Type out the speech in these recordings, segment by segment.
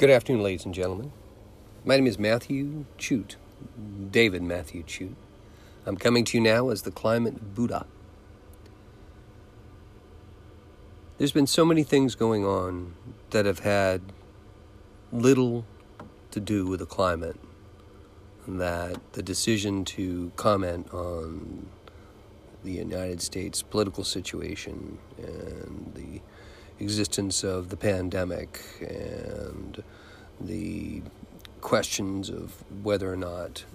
Good afternoon, ladies and gentlemen. My name is Matthew Chute, David Matthew Chute. I'm coming to you now as the Climate Buddha. There's been so many things going on that have had little to do with the climate that the decision to comment on the United States political situation and the existence of the pandemic and the questions of whether or not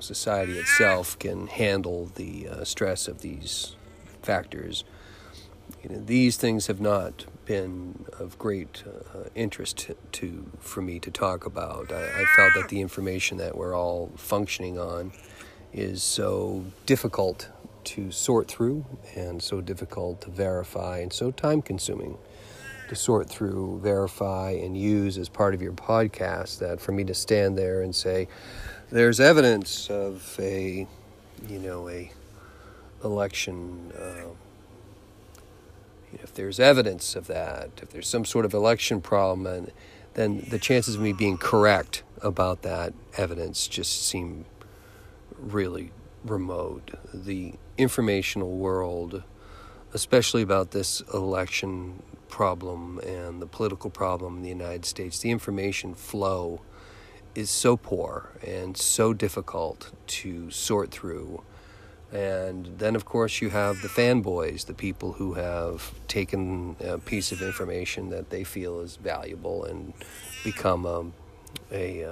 society itself can handle the stress of these factors. These things have not been of great interest for me to talk about. I felt that the information that we're all functioning on is so difficult to sort through and so difficult to verify and so time-consuming to sort through, verify, and use as part of your podcast, that for me to stand there and say there's evidence of a election, if there's evidence of that, if there's some sort of election problem, and then the chances of me being correct about that evidence just seem really remote. The informational world, especially about this election problem and the political problem in the United States, the information flow is so poor and so difficult to sort through. And then, of course, you have the fanboys, the people who have taken a piece of information that they feel is valuable and become a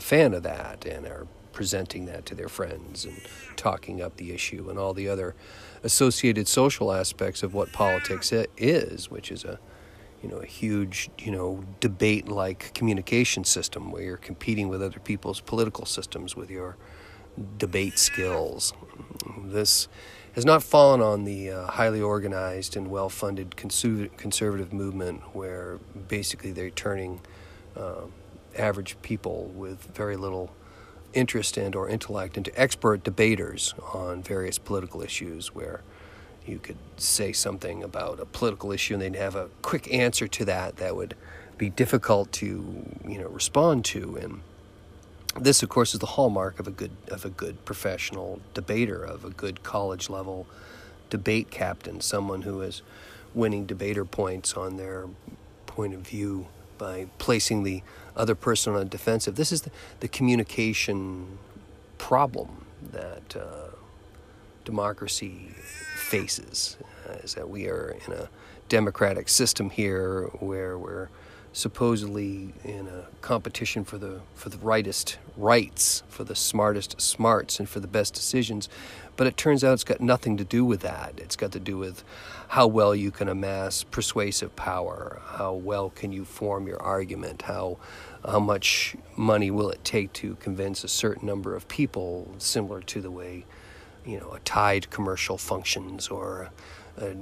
fan of that and are presenting that to their friends and talking up the issue and all the other associated social aspects of what politics is, which is a huge, debate-like communication system where you're competing with other people's political systems with your debate skills. This has not fallen on the highly organized and well-funded conservative movement, where basically they're turning average people with very little interest and or intellect into expert debaters on various political issues, where you could say something about a political issue and they'd have a quick answer to that would be difficult to respond to. And this, of course, is the hallmark of a good professional debater, of a good college level debate captain, someone who is winning debater points on their point of view by placing the other person on a defensive. This is the communication problem that democracy faces, is that we are in a democratic system here where we're supposedly in a competition for the rightest rights, for the smartest smarts, and for the best decisions. But it turns out it's got nothing to do with that. It's got to do with how well you can amass persuasive power, how well can you form your argument, how much money will it take to convince a certain number of people, similar to the way a Tide commercial functions or a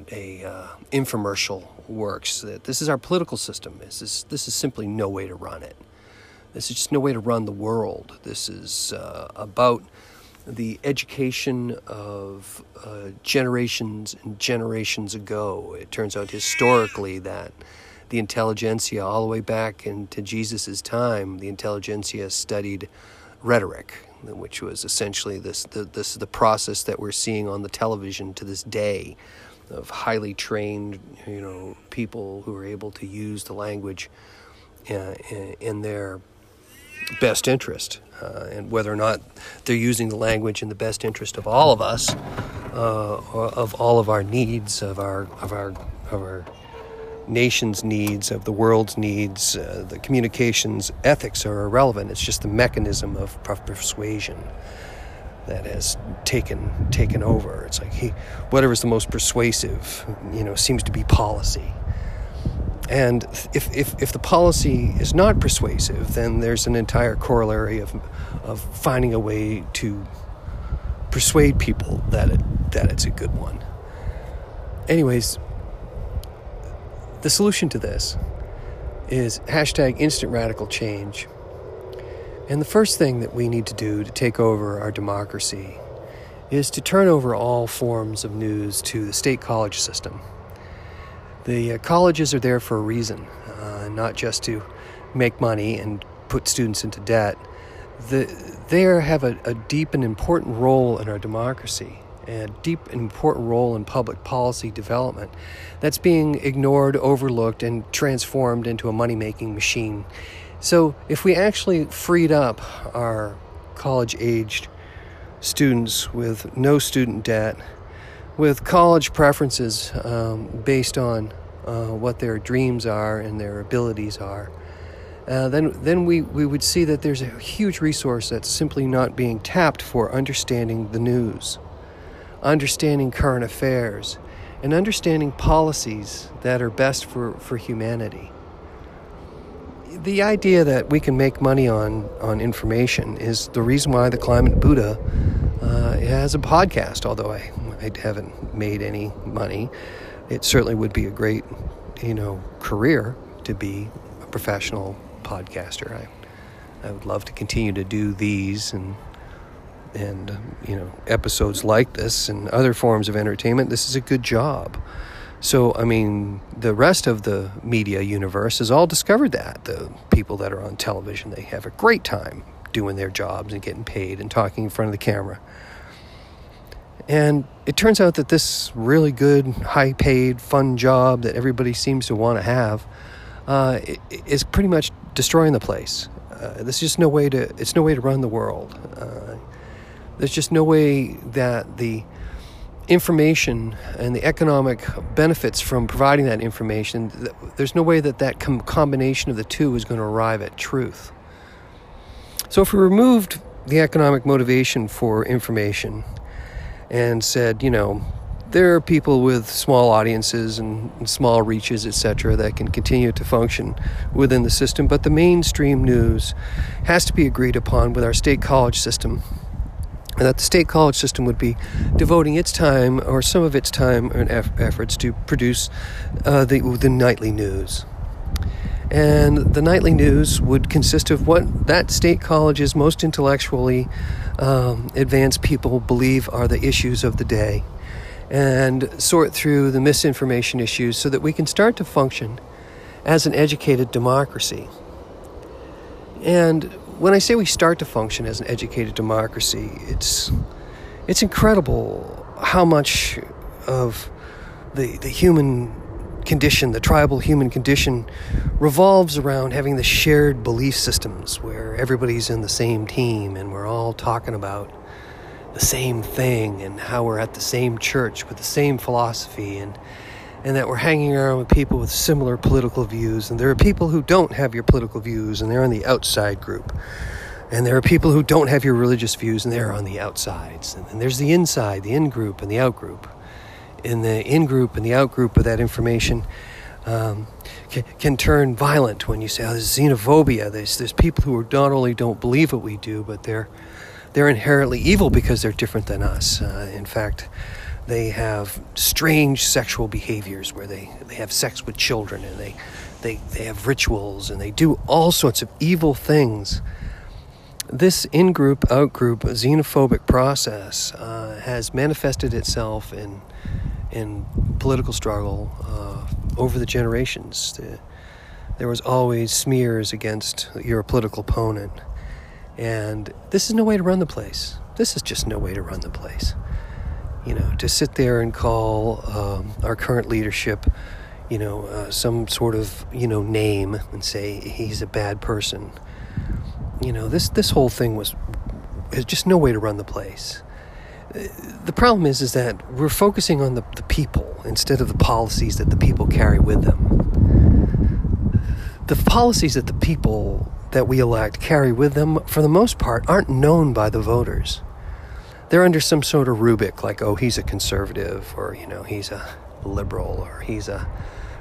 infomercial works. That this is our political system. This is simply no way to run it. This is just no way to run the world. This is about the education of generations and generations ago. It turns out historically that the intelligentsia, all the way back into Jesus's time, the intelligentsia studied rhetoric, which was essentially the process that we're seeing on the television to this day, of highly trained, people who are able to use the language in their best interest, and whether or not they're using the language in the best interest of all of us, of all of our needs, of our nation's needs, of the world's needs, the communications ethics are irrelevant. It's just the mechanism of persuasion that has taken over. It's like whatever is the most persuasive, seems to be policy. And if the policy is not persuasive, then there's an entire corollary of finding a way to persuade people that it's a good one. Anyways, the solution to this is #InstantRadicalChange. And the first thing that we need to do to take over our democracy is to turn over all forms of news to the state college system. The colleges are there for a reason, not just to make money and put students into debt. They have a deep and important role in our democracy, and a deep and important role in public policy development that's being ignored, overlooked, and transformed into a money-making machine. So if we actually freed up our college-aged students with no student debt, with college preferences based on what their dreams are and their abilities are, then we would see that there's a huge resource that's simply not being tapped for understanding the news, understanding current affairs, and understanding policies that are best for humanity. The idea that we can make money on information is the reason why the Climate Buddha has a podcast, although I haven't made any money. It certainly would be a great, career to be a professional podcaster. I would love to continue to do these and episodes like this and other forms of entertainment. This is a good job. So, the rest of the media universe has all discovered that. The people that are on television, they have a great time doing their jobs and getting paid and talking in front of the camera. And it turns out that this really good, high-paid, fun job that everybody seems to want to have is pretty much destroying the place. There's just no way to. It's no way to run the world. There's just no way that the information and the economic benefits from providing that information, there's no way that combination of the two is going to arrive at truth. So if we removed the economic motivation for information and said, there are people with small audiences and small reaches, etc., that can continue to function within the system, but the mainstream news has to be agreed upon with our state college system, and that the state college system would be devoting its time or some of its time and efforts to produce the nightly news. And the nightly news would consist of what that state college's most intellectually advanced people believe are the issues of the day, and sort through the misinformation issues so that we can start to function as an educated democracy. And when I say we start to function as an educated democracy, it's incredible how much of the human condition, the tribal human condition, revolves around having the shared belief systems where everybody's in the same team and we're all talking about the same thing and how we're at the same church with the same philosophy and that we're hanging around with people with similar political views, and there are people who don't have your political views and they're on the outside group, and there are people who don't have your religious views and they're on the outsides, and there's the inside, the in-group and the out-group, and the in-group and the out-group of that information can turn violent when you say, there's xenophobia, there's people who not only don't believe what we do, but they're inherently evil because they're different than us. In fact, they have strange sexual behaviors where they have sex with children, and they have rituals, and they do all sorts of evil things. This in-group, out-group, xenophobic process has manifested itself in political struggle over the generations. There was always smears against your political opponent. And this is no way to run the place. This is just no way to run the place. To sit there and call our current leadership, some sort of, name and say he's a bad person. This whole thing is just no way to run the place. The problem is that we're focusing on the people instead of the policies that the people carry with them. The policies that the people that we elect carry with them, for the most part, aren't known by the voters. They're under some sort of rubric, like, he's a conservative, or, he's a liberal, or he's a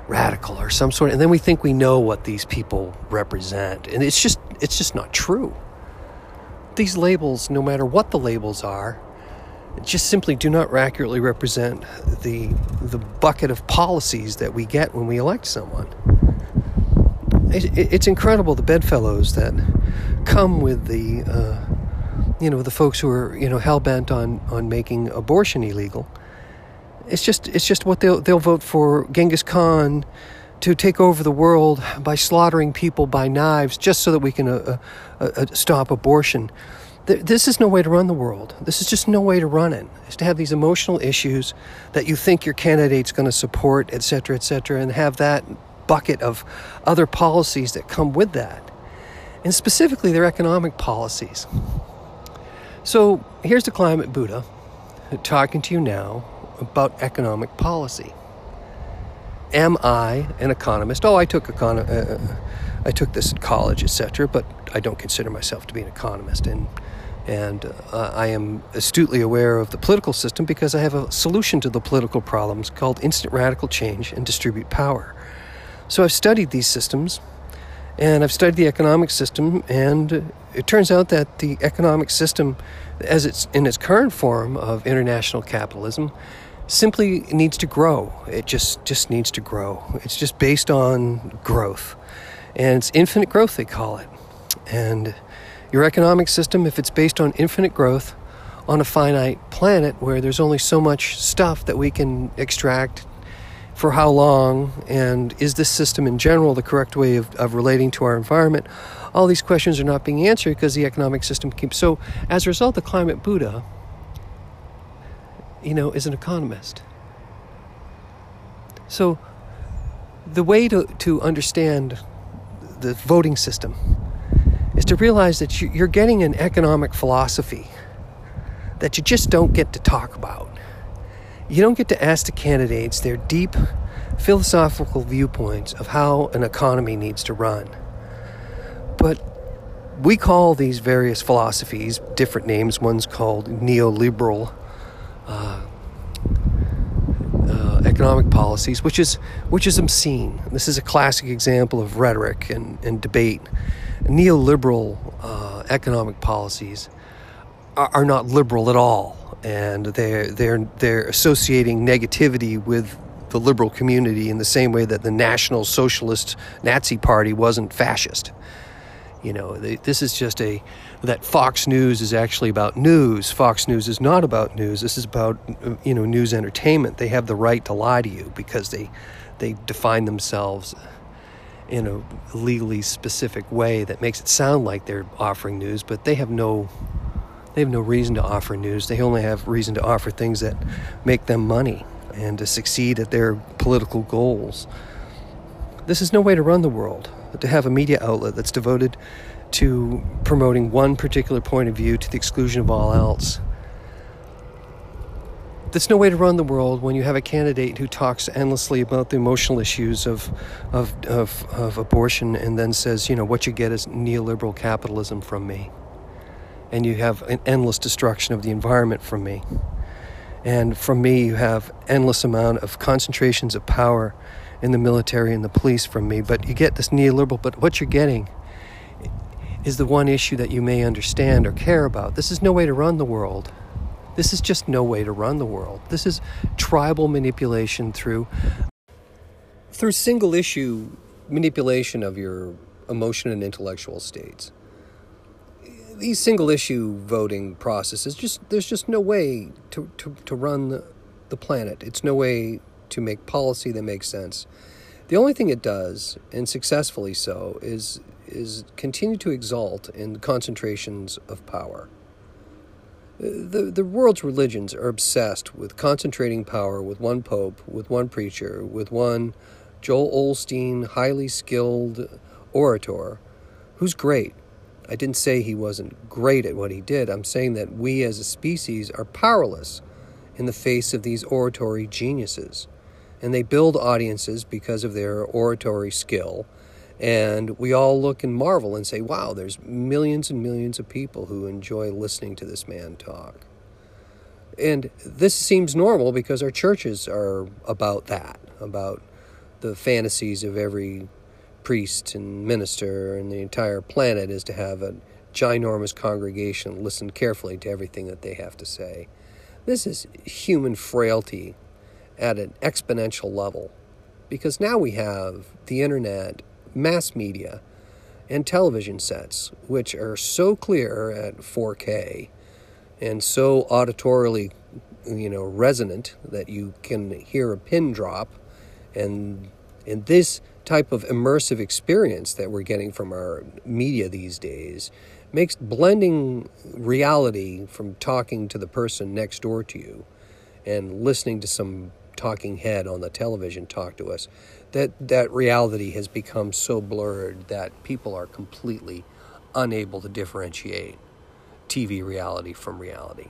radical, or some sort. And then we think we know what these people represent. And it's just not true. These labels, no matter what the labels are, just simply do not accurately represent the bucket of policies that we get when we elect someone. It's incredible, the bedfellows that come with the folks who are hell-bent on making abortion illegal. It's just what they'll vote for Genghis Khan to take over the world by slaughtering people by knives just so that we can stop abortion. This is no way to run the world. This is just no way to run it. It's to have these emotional issues that you think your candidate's going to support, et cetera, and have that bucket of other policies that come with that, and specifically their economic policies. So here's the Climate Buddha talking to you now about economic policy. Am I an economist? Oh, I took this in college, etc., but I don't consider myself to be an economist, and I am astutely aware of the political system because I have a solution to the political problems called instant radical change and distribute power. So I've studied these systems, and I've studied the economic system, and it turns out that the economic system, as it's in its current form of international capitalism, simply needs to grow. It just needs to grow. It's just based on growth. And it's infinite growth, they call it. And your economic system, if it's based on infinite growth on a finite planet where there's only so much stuff that we can extract for how long, and is this system in general the correct way of relating to our environment, all these questions are not being answered because the economic system keeps... So as a result, the Climate Buddha, is an economist. So the way to understand the voting system is to realize that you're getting an economic philosophy that you just don't get to talk about. You don't get to ask the candidates their deep philosophical viewpoints of how an economy needs to run. But we call these various philosophies different names. One's called neoliberal economic policies, which is obscene. This is a classic example of rhetoric and debate. Neoliberal economic policies are not liberal at all, and they're associating negativity with the liberal community in the same way that the National Socialist Nazi Party wasn't fascist. This is just that Fox News is actually about news. Fox News is not about news. This is about, news entertainment. They have the right to lie to you because they define themselves in a legally specific way that makes it sound like they're offering news, but they have no reason to offer news. They only have reason to offer things that make them money and to succeed at their political goals. This is no way to run the world, to have a media outlet that's devoted to promoting one particular point of view to the exclusion of all else. That's no way to run the world when you have a candidate who talks endlessly about the emotional issues of abortion and then says, what you get is neoliberal capitalism from me. And you have an endless destruction of the environment from me. And from me, you have endless amount of concentrations of power in the military and the police from me. But you get this neoliberal, but what you're getting is the one issue that you may understand or care about. This is no way to run the world. This is just no way to run the world. This is tribal manipulation through single issue manipulation of your emotion and intellectual states. These single issue voting processes, there's just no way to run the planet. It's no way to make policy that makes sense. The only thing it does, and successfully so, is continue to exalt in concentrations of power. The world's religions are obsessed with concentrating power with one pope, with one preacher, with one Joel Olstein, highly skilled orator, who's great. I didn't say he wasn't great at what he did. I'm saying that we as a species are powerless in the face of these oratory geniuses. And they build audiences because of their oratory skill. And we all look and marvel and say, wow, there's millions and millions of people who enjoy listening to this man talk. And this seems normal because our churches are about that, about the fantasies of every priest and minister, and the entire planet is to have a ginormous congregation listen carefully to everything that they have to say. This is human frailty at an exponential level, because now we have the internet, mass media, and television sets, which are so clear at 4K and so auditorily resonant, that you can hear a pin drop. And this type of immersive experience that we're getting from our media these days makes blending reality from talking to the person next door to you and listening to some talking head on the television talk to us, that reality has become so blurred that people are completely unable to differentiate TV reality from reality.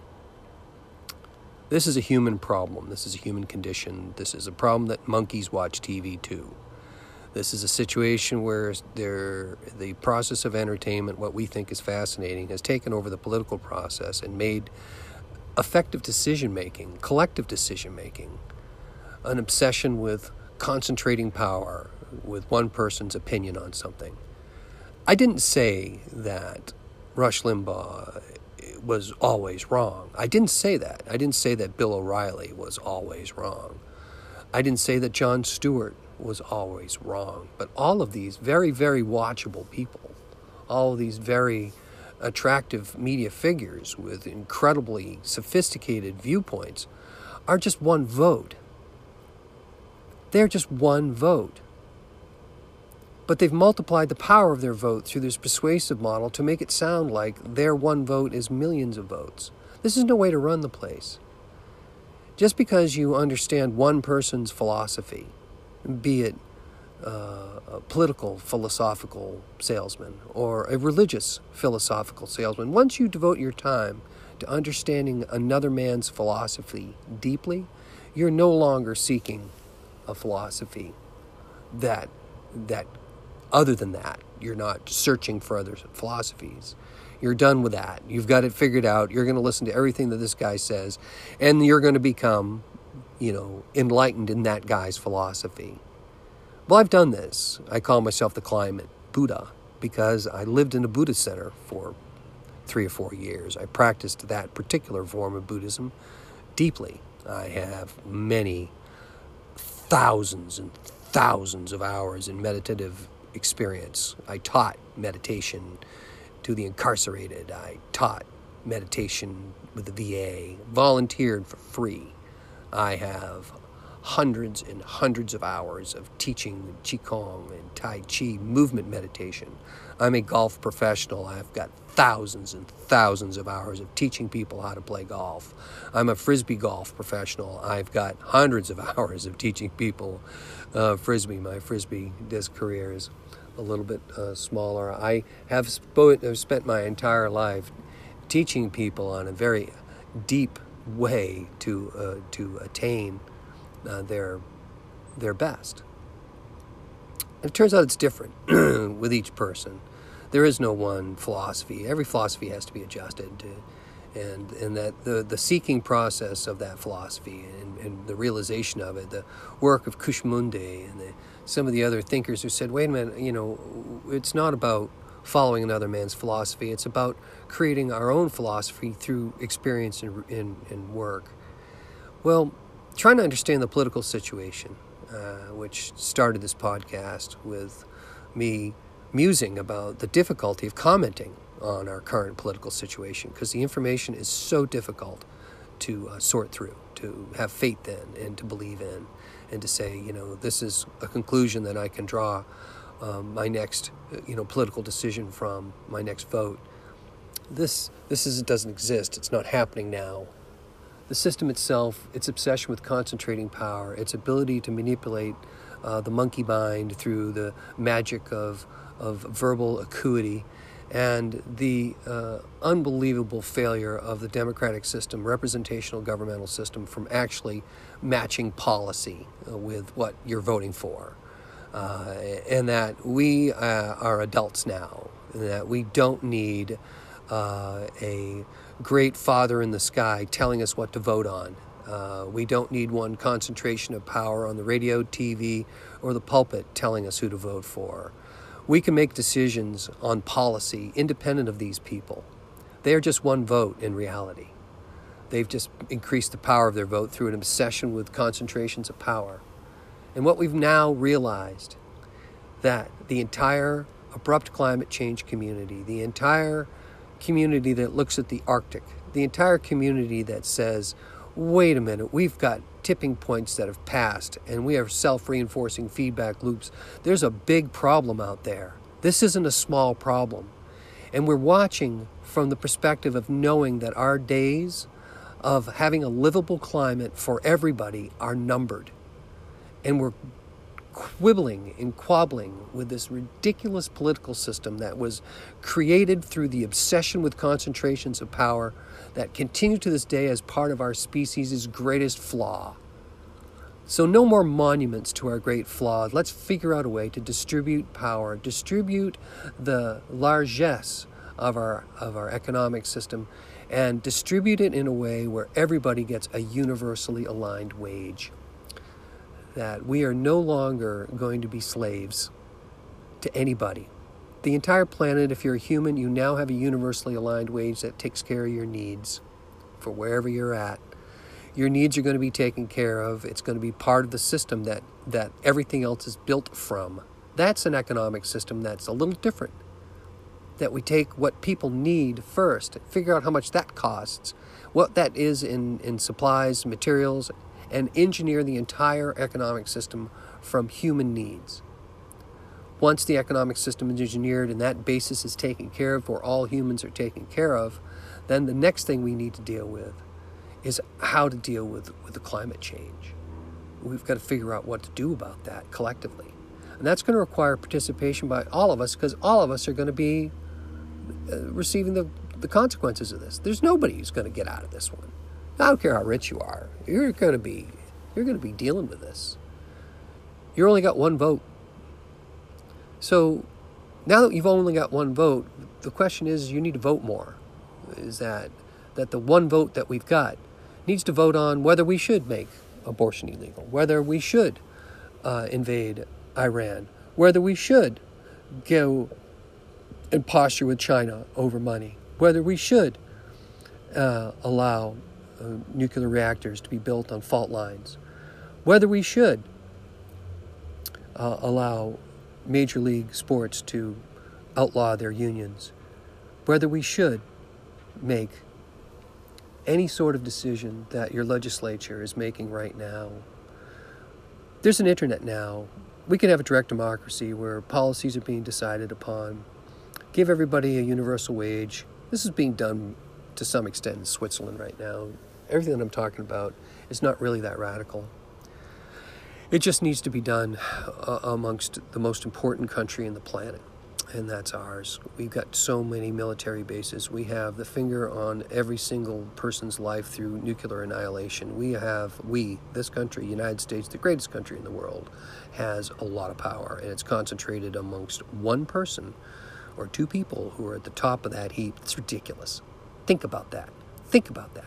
This is a human problem. This is a human condition. This is a problem that monkeys watch TV too. This is a situation where the process of entertainment, what we think is fascinating, has taken over the political process and made effective decision-making, collective decision-making, an obsession with concentrating power with one person's opinion on something. I didn't say that Rush Limbaugh was always wrong. I didn't say that. I didn't say that Bill O'Reilly was always wrong. I didn't say that Jon Stewart was always wrong. But all of these very, very watchable people, all of these very attractive media figures with incredibly sophisticated viewpoints are just one vote. They're just one vote. But they've multiplied the power of their vote through this persuasive model to make it sound like their one vote is millions of votes. This is no way to run the place. Just because you understand one person's philosophy, be it a political philosophical salesman or a religious philosophical salesman, once you devote your time to understanding another man's philosophy deeply, you're no longer seeking a philosophy that other than that. You're not searching for other philosophies. You're done with that. You've got it figured out. You're going to listen to everything that this guy says, and you're going to become, enlightened in that guy's philosophy. Well, I've done this. I call myself the Climate Buddha because I lived in a Buddhist center for 3 or 4 years. I practiced that particular form of Buddhism deeply. I have many thousands and thousands of hours in meditative experience. I taught meditation to the incarcerated. I taught meditation with the VA, volunteered for free. I have hundreds and hundreds of hours of teaching Qigong and Tai Chi movement meditation. I'm a golf professional. I've got thousands and thousands of hours of teaching people how to play golf. I'm a Frisbee golf professional. I've got hundreds of hours of teaching people Frisbee. My Frisbee disc career is a little bit smaller. I have spent my entire life teaching people on a very deep way to attain their best. And it turns out it's different with each person. There is no one philosophy. Every philosophy has to be adjusted to, and that the seeking process of that philosophy and the realization of it, the work of Kushmunde and some of the other thinkers who said, wait a minute, it's not about following another man's philosophy. It's about creating our own philosophy through experience and work. Well, trying to understand the political situation, which started this podcast with me musing about the difficulty of commenting on our current political situation, because the information is so difficult to sort through, to have faith in, and to believe in, and to say, this is a conclusion that I can draw my next, political decision from, my next vote. This doesn't exist. It's not happening now. The system itself, its obsession with concentrating power, its ability to manipulate the monkey mind through the magic of verbal acuity, and the unbelievable failure of the democratic system, representational governmental system, from actually matching policy with what you're voting for. And that we are adults now, and that we don't need a great father in the sky telling us what to vote on. We don't need one concentration of power on the radio, TV, or the pulpit telling us who to vote for. We can make decisions on policy independent of these people. They are just one vote in reality. They've just increased the power of their vote through an obsession with concentrations of power. And what we've now realized, that the entire abrupt climate change community, the entire community that looks at the Arctic, the entire community that says wait a minute, we've got tipping points that have passed and we have self-reinforcing feedback loops. There's a big problem out there. This isn't a small problem. And we're watching from the perspective of knowing that our days of having a livable climate for everybody are numbered. And we're quibbling and quabbling with this ridiculous political system that was created through the obsession with concentrations of power that continue to this day as part of our species' greatest flaw. So no more monuments to our great flaws. Let's figure out a way to distribute power, distribute the largesse of our economic system, and distribute it in a way where everybody gets a universally aligned wage. That we are no longer going to be slaves to anybody. The entire planet, if you're a human, you now have a universally aligned wage that takes care of your needs for wherever you're at. Your needs are going to be taken care of. It's going to be part of the system that everything else is built from. That's an economic system that's a little different. That we take what people need first, figure out how much that costs, what that is in supplies, materials, and engineer the entire economic system from human needs. Once the economic system is engineered and that basis is taken care of, where all humans are taken care of, then the next thing we need to deal with is how to deal with the climate change. We've got to figure out what to do about that collectively. And that's going to require participation by all of us, because all of us are going to be receiving the consequences of this. There's nobody who's going to get out of this one. I don't care how rich you are. You're going to be dealing with this. You only got one vote. So now that you've only got one vote, the question is you need to vote more. Is that the one vote that we've got needs to vote on whether we should make abortion illegal, whether we should invade Iran, whether we should go and posture with China over money, whether we should allow nuclear reactors to be built on fault lines, whether we should allow Major League Sports to outlaw their unions, whether we should make any sort of decision that your legislature is making right now. There's an internet now. We can have a direct democracy where policies are being decided upon. Give everybody a universal wage. This is being done to some extent in Switzerland right now. Everything that I'm talking about is not really that radical. It just needs to be done amongst the most important country in the planet, and that's ours. We've got so many military bases. We have the finger on every single person's life through nuclear annihilation. This country, United States, the greatest country in the world, has a lot of power, and it's concentrated amongst one person or two people who are at the top of that heap. It's ridiculous. Think about that. Think about that.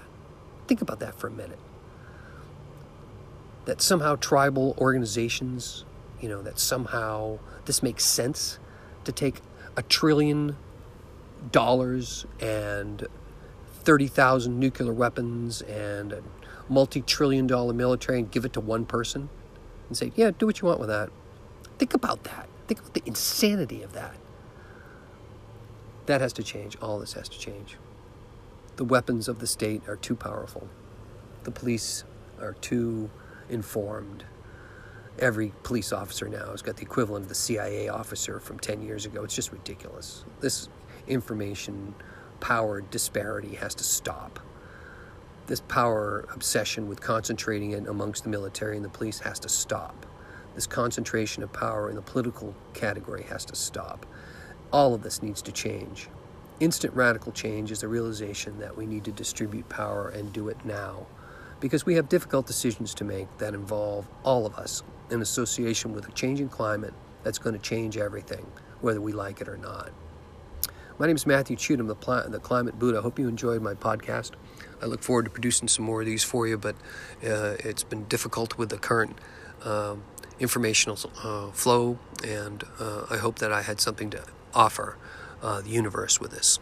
Think about that for a minute. That somehow tribal organizations, that somehow this makes sense to take $1 trillion and 30,000 nuclear weapons and a multi-trillion dollar military and give it to one person and say, yeah, do what you want with that. Think about that. Think about the insanity of that. That has to change. All this has to change. The weapons of the state are too powerful. The police are too informed. Every police officer now has got the equivalent of the CIA officer from 10 years ago. It's just ridiculous. This information power disparity has to stop. This power obsession with concentrating it amongst the military and the police has to stop. This concentration of power in the political category has to stop. All of this needs to change. Instant radical change is the realization that we need to distribute power and do it now, because we have difficult decisions to make that involve all of us in association with a changing climate that's going to change everything, whether we like it or not. My name is Matthew Chute. I'm the Climate Buddha. I hope you enjoyed my podcast. I look forward to producing some more of these for you, but it's been difficult with the current informational flow, and I hope that I had something to offer the universe with this.